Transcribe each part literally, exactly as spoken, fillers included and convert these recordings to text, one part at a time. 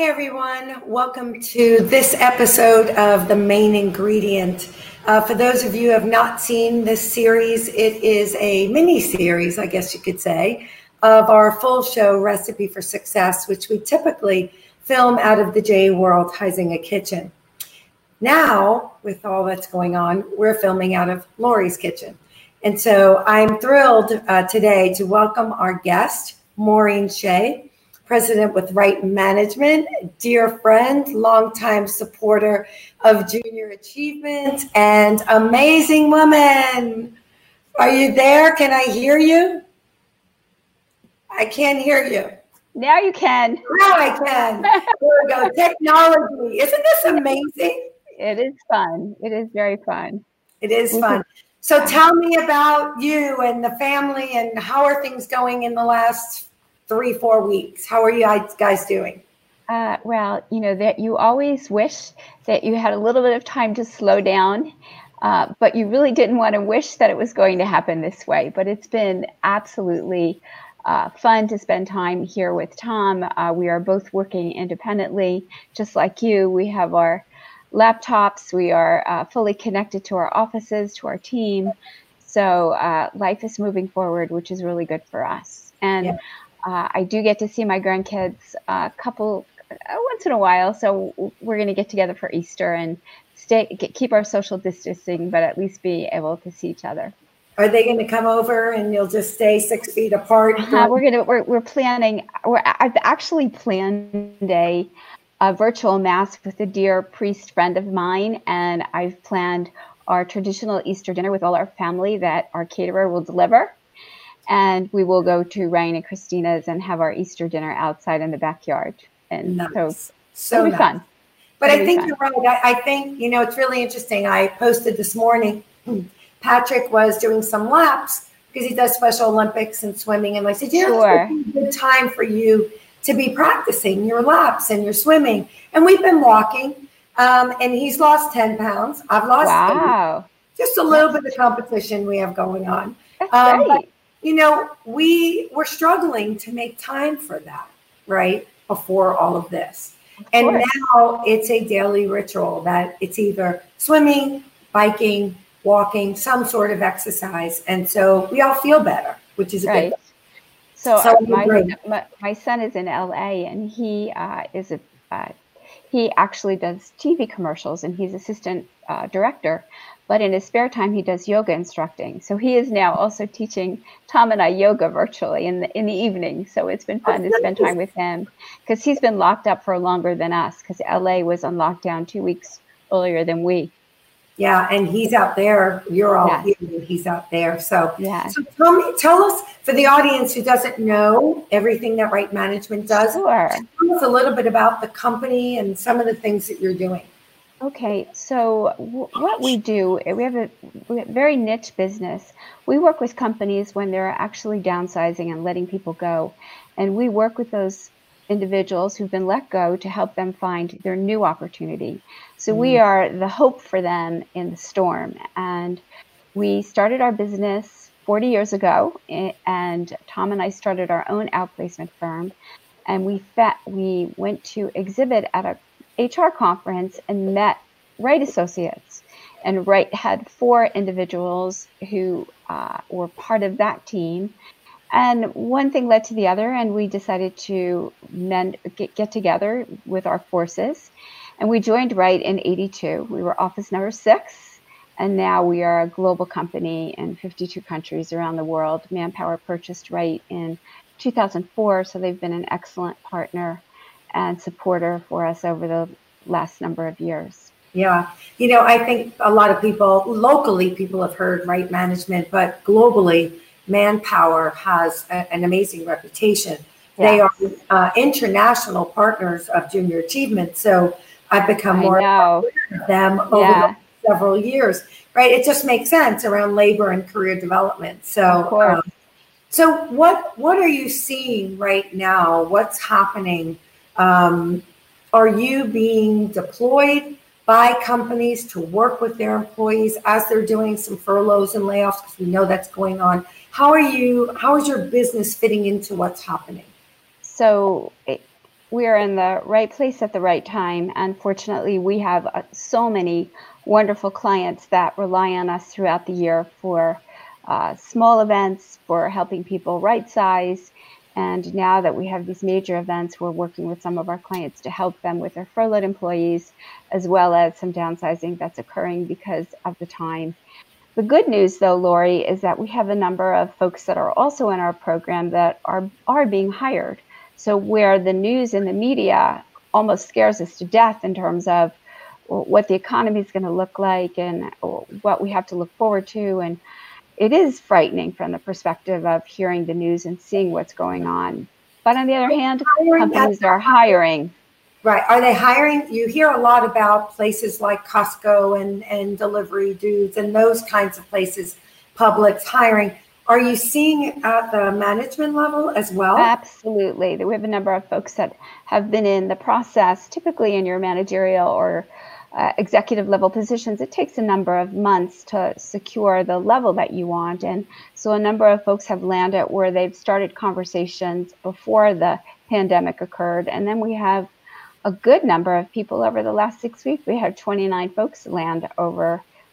Hey everyone, welcome to this episode of The Main Ingredient. Uh, for those of you who have not seen this series, it is a mini series, I guess you could say, of our full show Recipe for Success, which we typically film out of the J World Huizinga Kitchen. Now, with all that's going on, we're filming out of Lori's Kitchen. And so I'm thrilled uh, today to welcome our guest, Maureen Shea, president with Wright Management, dear friend, longtime supporter of Junior Achievement, and amazing woman. Are you there? Can I hear you? I can't hear you. Now you can. Now I can. There we go. Technology. Isn't this amazing? It is fun. It is very fun. It is fun. So tell me about you and the family and how are things going in the last three, four weeks. How are you guys doing? Uh, well, you know, that you always wish that you had a little bit of time to slow down, uh, but you really didn't want to wish that it was going to happen this way. But it's been absolutely uh, fun to spend time here with Tom. Uh, we are both working independently, just like you. We have our laptops. We are uh, fully connected to our offices, to our team. So uh, life is moving forward, which is really good for us. And yeah. Uh, I do get to see my grandkids a uh, couple uh, once in a while, so we're going to get together for Easter and stay get, keep our social distancing, but at least be able to see each other. Are they going to come over and you'll just stay six feet apart? Uh, we're going to we're we're planning. We're I've actually planned a, a virtual mass with a dear priest friend of mine, and I've planned our traditional Easter dinner with all our family that our caterer will deliver. And we will go to Ryan and Christina's and have our Easter dinner outside in the backyard. And nice. so, so it'll be nice. fun. But it'll I think fun. You're right. I, I think, you know, it's really interesting. I posted this morning, Patrick was doing some laps because he does Special Olympics and swimming. And I said, yeah, sure. It's a good time for you to be practicing your laps and your swimming. And we've been walking um, and he's lost ten pounds. I've lost wow. eight. Just a little That's bit of competition we have going on. That's um, right. You know, we were struggling to make time for that, right, before all of this. Of and course. Now it's a daily ritual that it's either swimming, biking, walking, some sort of exercise. And so we all feel better, which is a right. good thing. So, so my, my, my son is in L A and he uh, is a uh, he actually does T V commercials and he's assistant uh, director. But in his spare time, he does yoga instructing. So he is now also teaching Tom and I yoga virtually in the in the evening. So it's been fun to spend time with him because he's been locked up for longer than us because L A was on lockdown two weeks earlier than we. Yeah, and he's out there. You're all yeah. here. He's out there. So, yeah. so tell me, tell us, for the audience who doesn't know everything that Wright Management does, sure. tell us a little bit about the company and some of the things that you're doing. Okay, so w- what we do, we have a, we have a very niche business. We work with companies when they're actually downsizing and letting people go. And we work with those individuals who've been let go to help them find their new opportunity. So mm. we are the hope for them in the storm. And we started our business forty years ago. And Tom and I started our own outplacement firm. And we fe- we went to exhibit at a H R conference and met Wright Associates, and Wright had four individuals who uh, were part of that team, and one thing led to the other, and we decided to mend, get, get together with our forces, and we joined Wright in eighty-two. We were office number six, and now we are a global company in fifty-two countries around the world. Manpower purchased Wright in two thousand four, so they've been an excellent partner and supporter for us over the last number of years. Yeah, you know, I think a lot of people, locally people have heard Wright Management, but globally, Manpower has a, an amazing reputation. Yes. They are uh, international partners of Junior Achievement, so I've become more aware of them over yeah. the several years, right? It just makes sense around labor and career development. So, um, so what what are you seeing right now? What's happening? Um, are you being deployed by companies to work with their employees as they're doing some furloughs and layoffs? Because we know that's going on. How are you? How is your business fitting into what's happening? So it, we are in the right place at the right time. And fortunately, we have uh, so many wonderful clients that rely on us throughout the year for uh, small events, for helping people right size. And now that we have these major events, we're working with some of our clients to help them with their furloughed employees, as well as some downsizing that's occurring because of the time. The good news, though, Lori, is that we have a number of folks that are also in our program that are, are being hired. So where the news and the media almost scares us to death in terms of what the economy is going to look like and what we have to look forward to, and it is frightening from the perspective of hearing the news and seeing what's going on. But on the other hand, companies are hiring. Right. Are they hiring? You hear a lot about places like Costco and, and delivery dudes and those kinds of places, Publix hiring. Are you seeing it at the management level as well? Absolutely. We have a number of folks that have been in the process, typically in your managerial or Uh, executive level positions. It takes a number of months to secure the level that you want. And so a number of folks have landed where they've started conversations before the pandemic occurred. And then we have a good number of people over the last six weeks. We had twenty-nine folks land over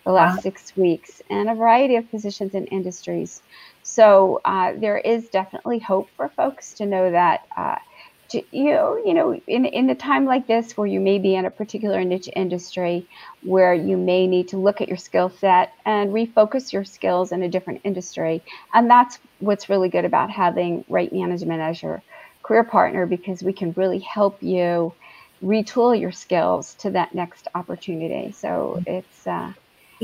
the last wow. six weeks and a variety of positions and industries. So uh, there is definitely hope for folks to know that uh, To, you know, you know, in, in a time like this where you may be in a particular niche industry where you may need to look at your skill set and refocus your skills in a different industry. And that's what's really good about having Wright Management as your career partner, because we can really help you retool your skills to that next opportunity. So it's, uh,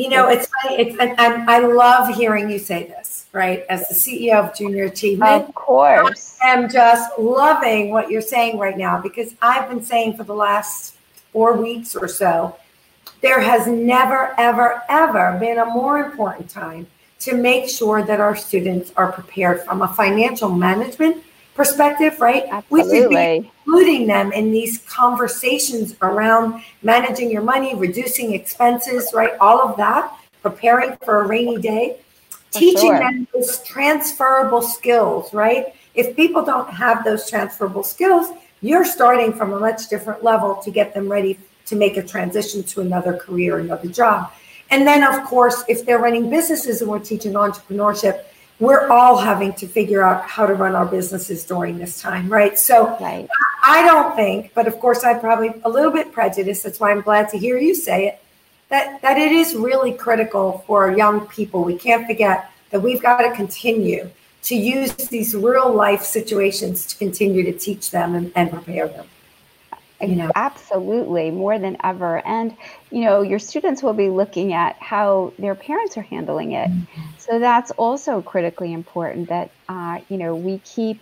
you know, it's, it's and, and I love hearing you say this, right? As the C E O of Junior Achievement. Of course. I am just loving what you're saying right now, because I've been saying for the last four weeks or so, there has never, ever, ever been a more important time to make sure that our students are prepared from a financial management perspective, right? Absolutely. We should be including them in these conversations around managing your money, reducing expenses, right? All of that, preparing for a rainy day, for teaching sure. them those transferable skills, right? If people don't have those transferable skills, you're starting from a much different level to get them ready to make a transition to another career, another job. And then, of course, if they're running businesses and we're teaching entrepreneurship, we're all having to figure out how to run our businesses during this time, right? So right. I don't think, but of course I'm probably a little bit prejudiced. That's why I'm glad to hear you say it, that, that it is really critical for young people. We can't forget that we've got to continue to use these real life situations to continue to teach them and, and prepare them. You know. Absolutely, more than ever. And, you know, your students will be looking at how their parents are handling it. Mm-hmm. So that's also critically important that, uh, you know, we keep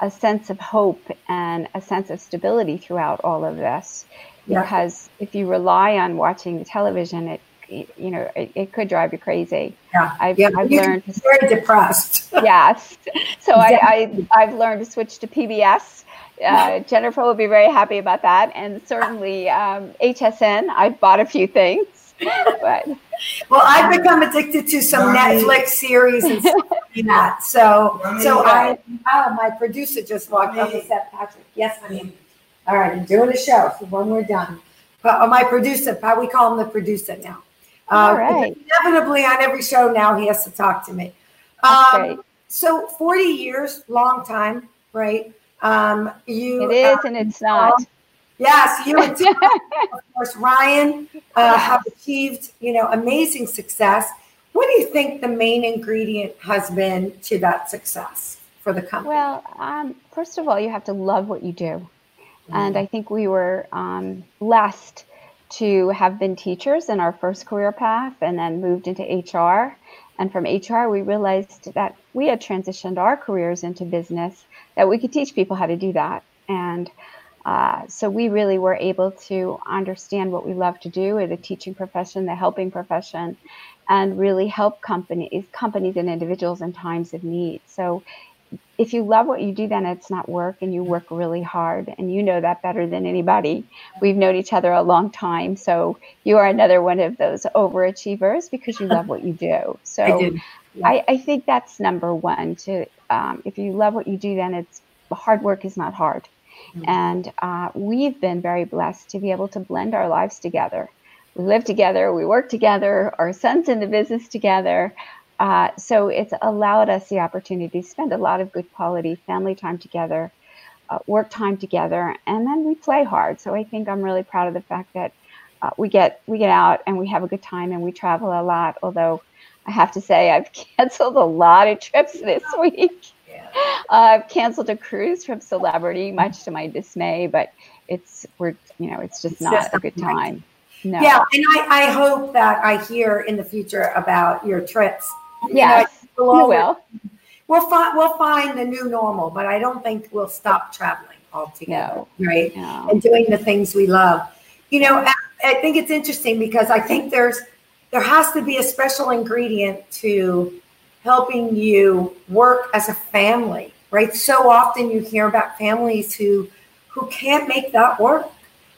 a sense of hope and a sense of stability throughout all of this. Because yeah. if you rely on watching the television, it, it you know, it, it could drive you crazy. Yeah. I've, yeah. I've learned to very depressed. Yes. So yeah. I, I, I've learned to switch to P B S. Uh, Jennifer will be very happy about that. And certainly um, H S N, I've bought a few things. But, well, I've become addicted to some Netflix series and stuff like that. So so I, oh, my producer just walked up and said, Patrick, yes, honey. All right, I'm doing a show. So when we're done. But my producer, we call him the producer now. Uh, All right. Inevitably on every show now, he has to talk to me. Um, so forty years, long time, right? Um, you, it is, uh, and it's not. Uh, yes, you and Tim, of course, Ryan uh, have achieved, you know, amazing success. What do you think the main ingredient has been to that success for the company? Well, um, first of all, you have to love what you do, mm-hmm. and I think we were um, blessed to have been teachers in our first career path, and then moved into H R. And from H R, we realized that we had transitioned our careers into business, that we could teach people how to do that. And uh, so we really were able to understand what we love to do in the teaching profession, the helping profession, and really help companies, companies and individuals in times of need. So if you love what you do, then it's not work, and you work really hard, and you know that better than anybody. We've known each other a long time, so you are another one of those overachievers because you love what you do. So I, do. Yeah. I, I think that's number one. To um, if you love what you do, then it's hard work is not hard. Mm-hmm. And uh, we've been very blessed to be able to blend our lives together. We live together, we work together, our son's in the business together. Uh, so it's allowed us the opportunity to spend a lot of good quality family time together, uh, work time together, and then we play hard. So I think I'm really proud of the fact that uh, we get we get out and we have a good time and we travel a lot. Although I have to say I've canceled a lot of trips this week. Uh, I've canceled a cruise from Celebrity, much to my dismay, but it's we're you know it's just it's not just a good time. No. Yeah, and I, I hope that I hear in the future about your trips. Yeah, you know, we'll we'll find we'll find the new normal, but I don't think we'll stop traveling altogether, no, right? No. And doing the things we love. You know, I, I think it's interesting because I think there's there has to be a special ingredient to helping you work as a family, right? So often you hear about families who who can't make that work.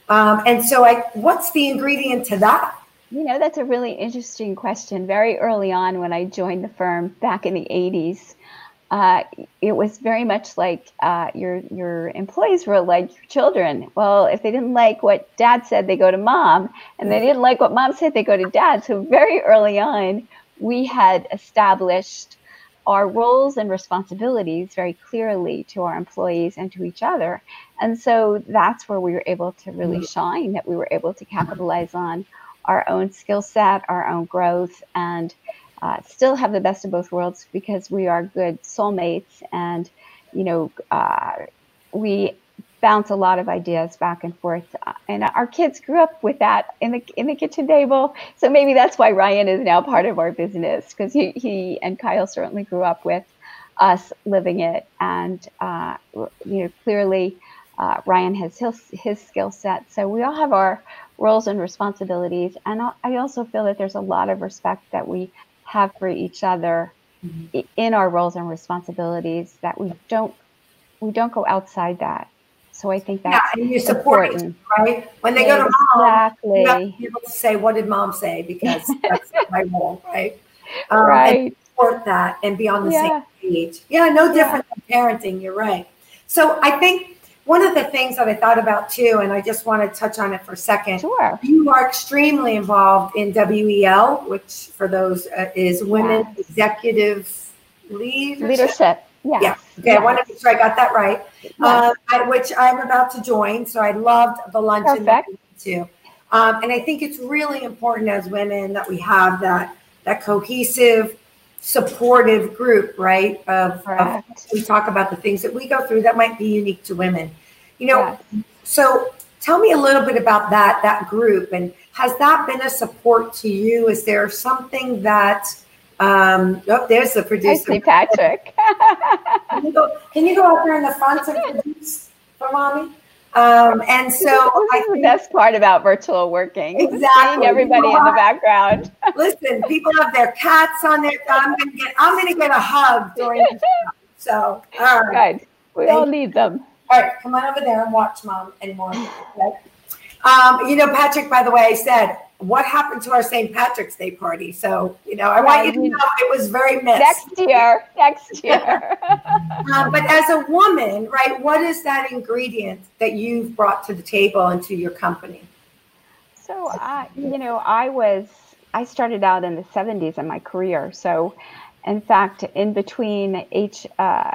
Um, and so I, what's the ingredient to that? You know, that's a really interesting question. Very early on when I joined the firm back in the eighties, uh, it was very much like uh, your your employees were like your children. Well, if they didn't like what dad said, they go to mom. And they didn't like what mom said, they go to dad. So very early on, we had established our roles and responsibilities very clearly to our employees and to each other. And so that's where we were able to really shine, that we were able to capitalize on our own skill set, our own growth, and uh, still have the best of both worlds because we are good soulmates. And, you know, uh, we bounce a lot of ideas back and forth, uh, and our kids grew up with that in the in the kitchen table. So maybe that's why Ryan is now part of our business, because he, he and Kyle certainly grew up with us living it. And uh, you know, clearly uh, Ryan has his, his skill set. So we all have our roles and responsibilities, and I also feel that there's a lot of respect that we have for each other mm-hmm. in our roles and responsibilities, that we don't we don't go outside that. So I think that's yeah, and you support it, right? When they exactly. go to mom, you have to be able to say, what did mom say? Because that's my role, right? Um, right. And support that and be on the yeah. same page. Yeah, no different yeah. than parenting. You're right. So I think one of the things that I thought about too, and I just want to touch on it for a second. Sure. You are extremely involved in W E L, which for those uh, is Women yes. Executive Leadership. Leadership. Yes. Yeah. Okay. Yes. I want to make sure I got that right. Yes. Uh, at which I'm about to join. So I loved the luncheon that we went to. Um, and I think it's really important as women that we have that that cohesive, supportive group, right? Of, of we talk about the things that we go through that might be unique to women. You know, yes. So tell me a little bit about that that group, and has that been a support to you? Is there something that Um, oh, there's the producer. I see Patrick. can, you go, can you go out there in the front and produce for mommy? Um, and so I think the best part about virtual working. Exactly. Seeing everybody in the background. Listen, people have their cats on their, I'm going to get, I'm going to get a hug during the show. So, all right. Good. We all need them. All right. Come on over there and watch mom and more. Okay? Um, you know, Patrick, by the way, said, what happened to our Saint Patrick's Day party? So, you know, I want you to know it was very missed. Next year, next year. um, but as a woman, right, what is that ingredient that you've brought to the table and to your company? So, uh, you know, I was, I started out in the seventies in my career. So, in fact, in between each uh,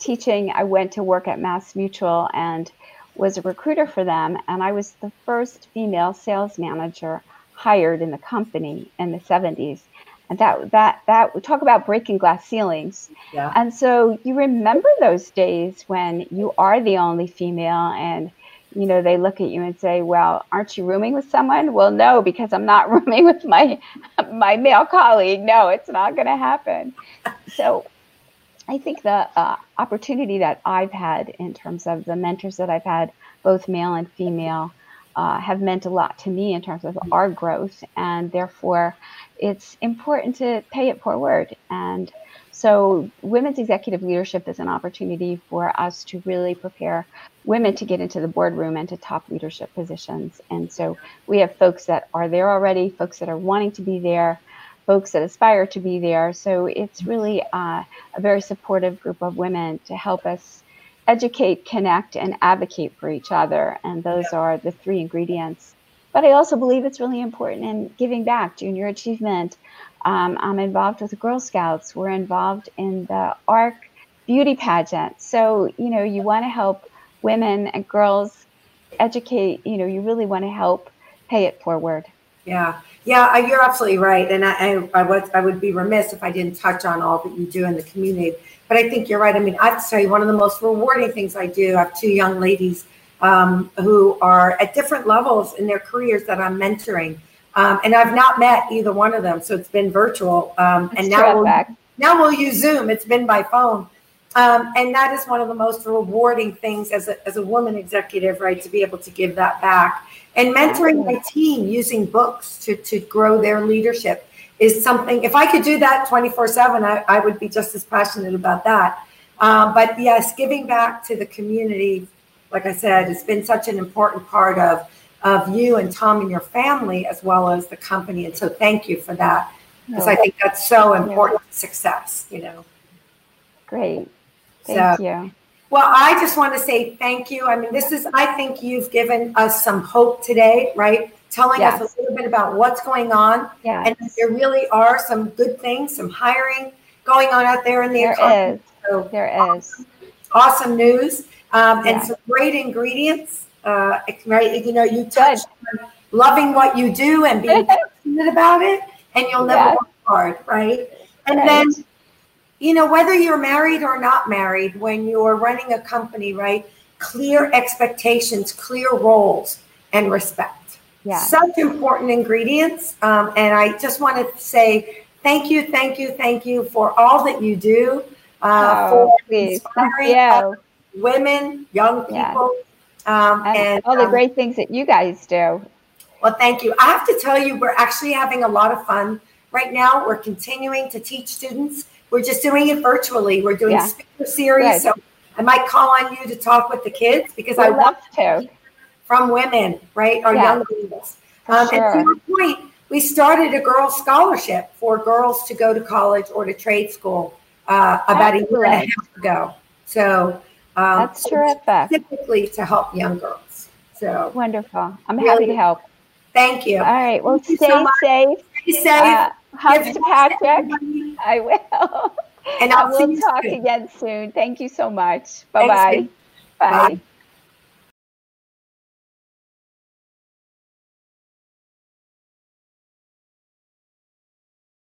teaching, I went to work at Mass Mutual and was a recruiter for them. And I was the first female sales manager hired in the company in the seventies, and that that that we talk about breaking glass ceilings. Yeah. And so you remember those days when you are the only female, and you know they look at you and say, "Well, aren't you rooming with someone?" Well, no, because I'm not rooming with my my male colleague. No, it's not going to happen. So I think the uh, opportunity that I've had in terms of the mentors that I've had, both male and female, Uh, have meant a lot to me in terms of our growth, and therefore it's important to pay it forward. And so Women's Executive Leadership is an opportunity for us to really prepare women to get into the boardroom and to top leadership positions. And so we have folks that are there already, folks that are wanting to be there, folks that aspire to be there. So it's really uh, a very supportive group of women to help us educate, connect, and advocate for each other. And those yeah. are the three ingredients. But I also believe it's really important in giving back. Junior Achievement. Um, I'm involved with the Girl Scouts. We're involved in the Arc Beauty Pageant. So, you know, you want to help women and girls educate, you know, you really want to help pay it forward. Yeah. Yeah, you're absolutely right. And I, I, I, was, I would be remiss if I didn't touch on all that you do in the community. But I think you're right. I mean, I have to tell you, one of the most rewarding things I do, I have two young ladies um, who are at different levels in their careers that I'm mentoring. Um, and I've not met either one of them. So it's been virtual. Um, and now we'll, now we'll use Zoom. It's been by phone. Um, and that is one of the most rewarding things as a, as a woman executive, right, to be able to give that back. And mentoring my team using books to, to grow their leadership is something, if I could do that twenty-four seven, I, I would be just as passionate about that. Um, but yes, giving back to the community, like I said, it's been such an important part of, of you and Tom and your family, as well as the company. And so thank you for that, because I think that's so important to success, you know. Great. Thank so, you. Well, I just want to say thank you. I mean, this is, I think you've given us some hope today, right? Telling yes. us a little bit about what's going on. Yes. And there really are some good things, some hiring going on out there in the there economy. Is. So, there is. Awesome, awesome news. Um, yeah. And some great ingredients. Uh, right? You know, you touched on loving what you do and being passionate about it, and you'll never yes. work hard, right? And right. then, you know, whether you're married or not married, when you're running a company, right, clear expectations, clear roles, and respect. Yeah. Such important ingredients. Um, and I just want to say thank you, thank you, thank you for all that you do, uh, oh, for please. inspiring yeah. women, young people. Yeah. Um, and, and all the um, great things that you guys do. Well, thank you. I have to tell you, we're actually having a lot of fun right now. We're continuing to teach students. We're just doing it virtually. We're doing yeah. speaker series. Good. So I might call on you to talk with the kids, because I, I want to hear from women, right, or yeah. young girls. Um, sure. And to your point, we started a girl scholarship for girls to go to college or to trade school uh, about Excellent. a year and a half ago. So um, that's terrific. Specifically to help young girls. So wonderful. I'm really happy to help. Thank you. All right. Well, thank stay so safe. Stay safe. Uh, Hugs to Patrick. I will. And I will talk again soon. Thank you so much. Bye-bye. Bye.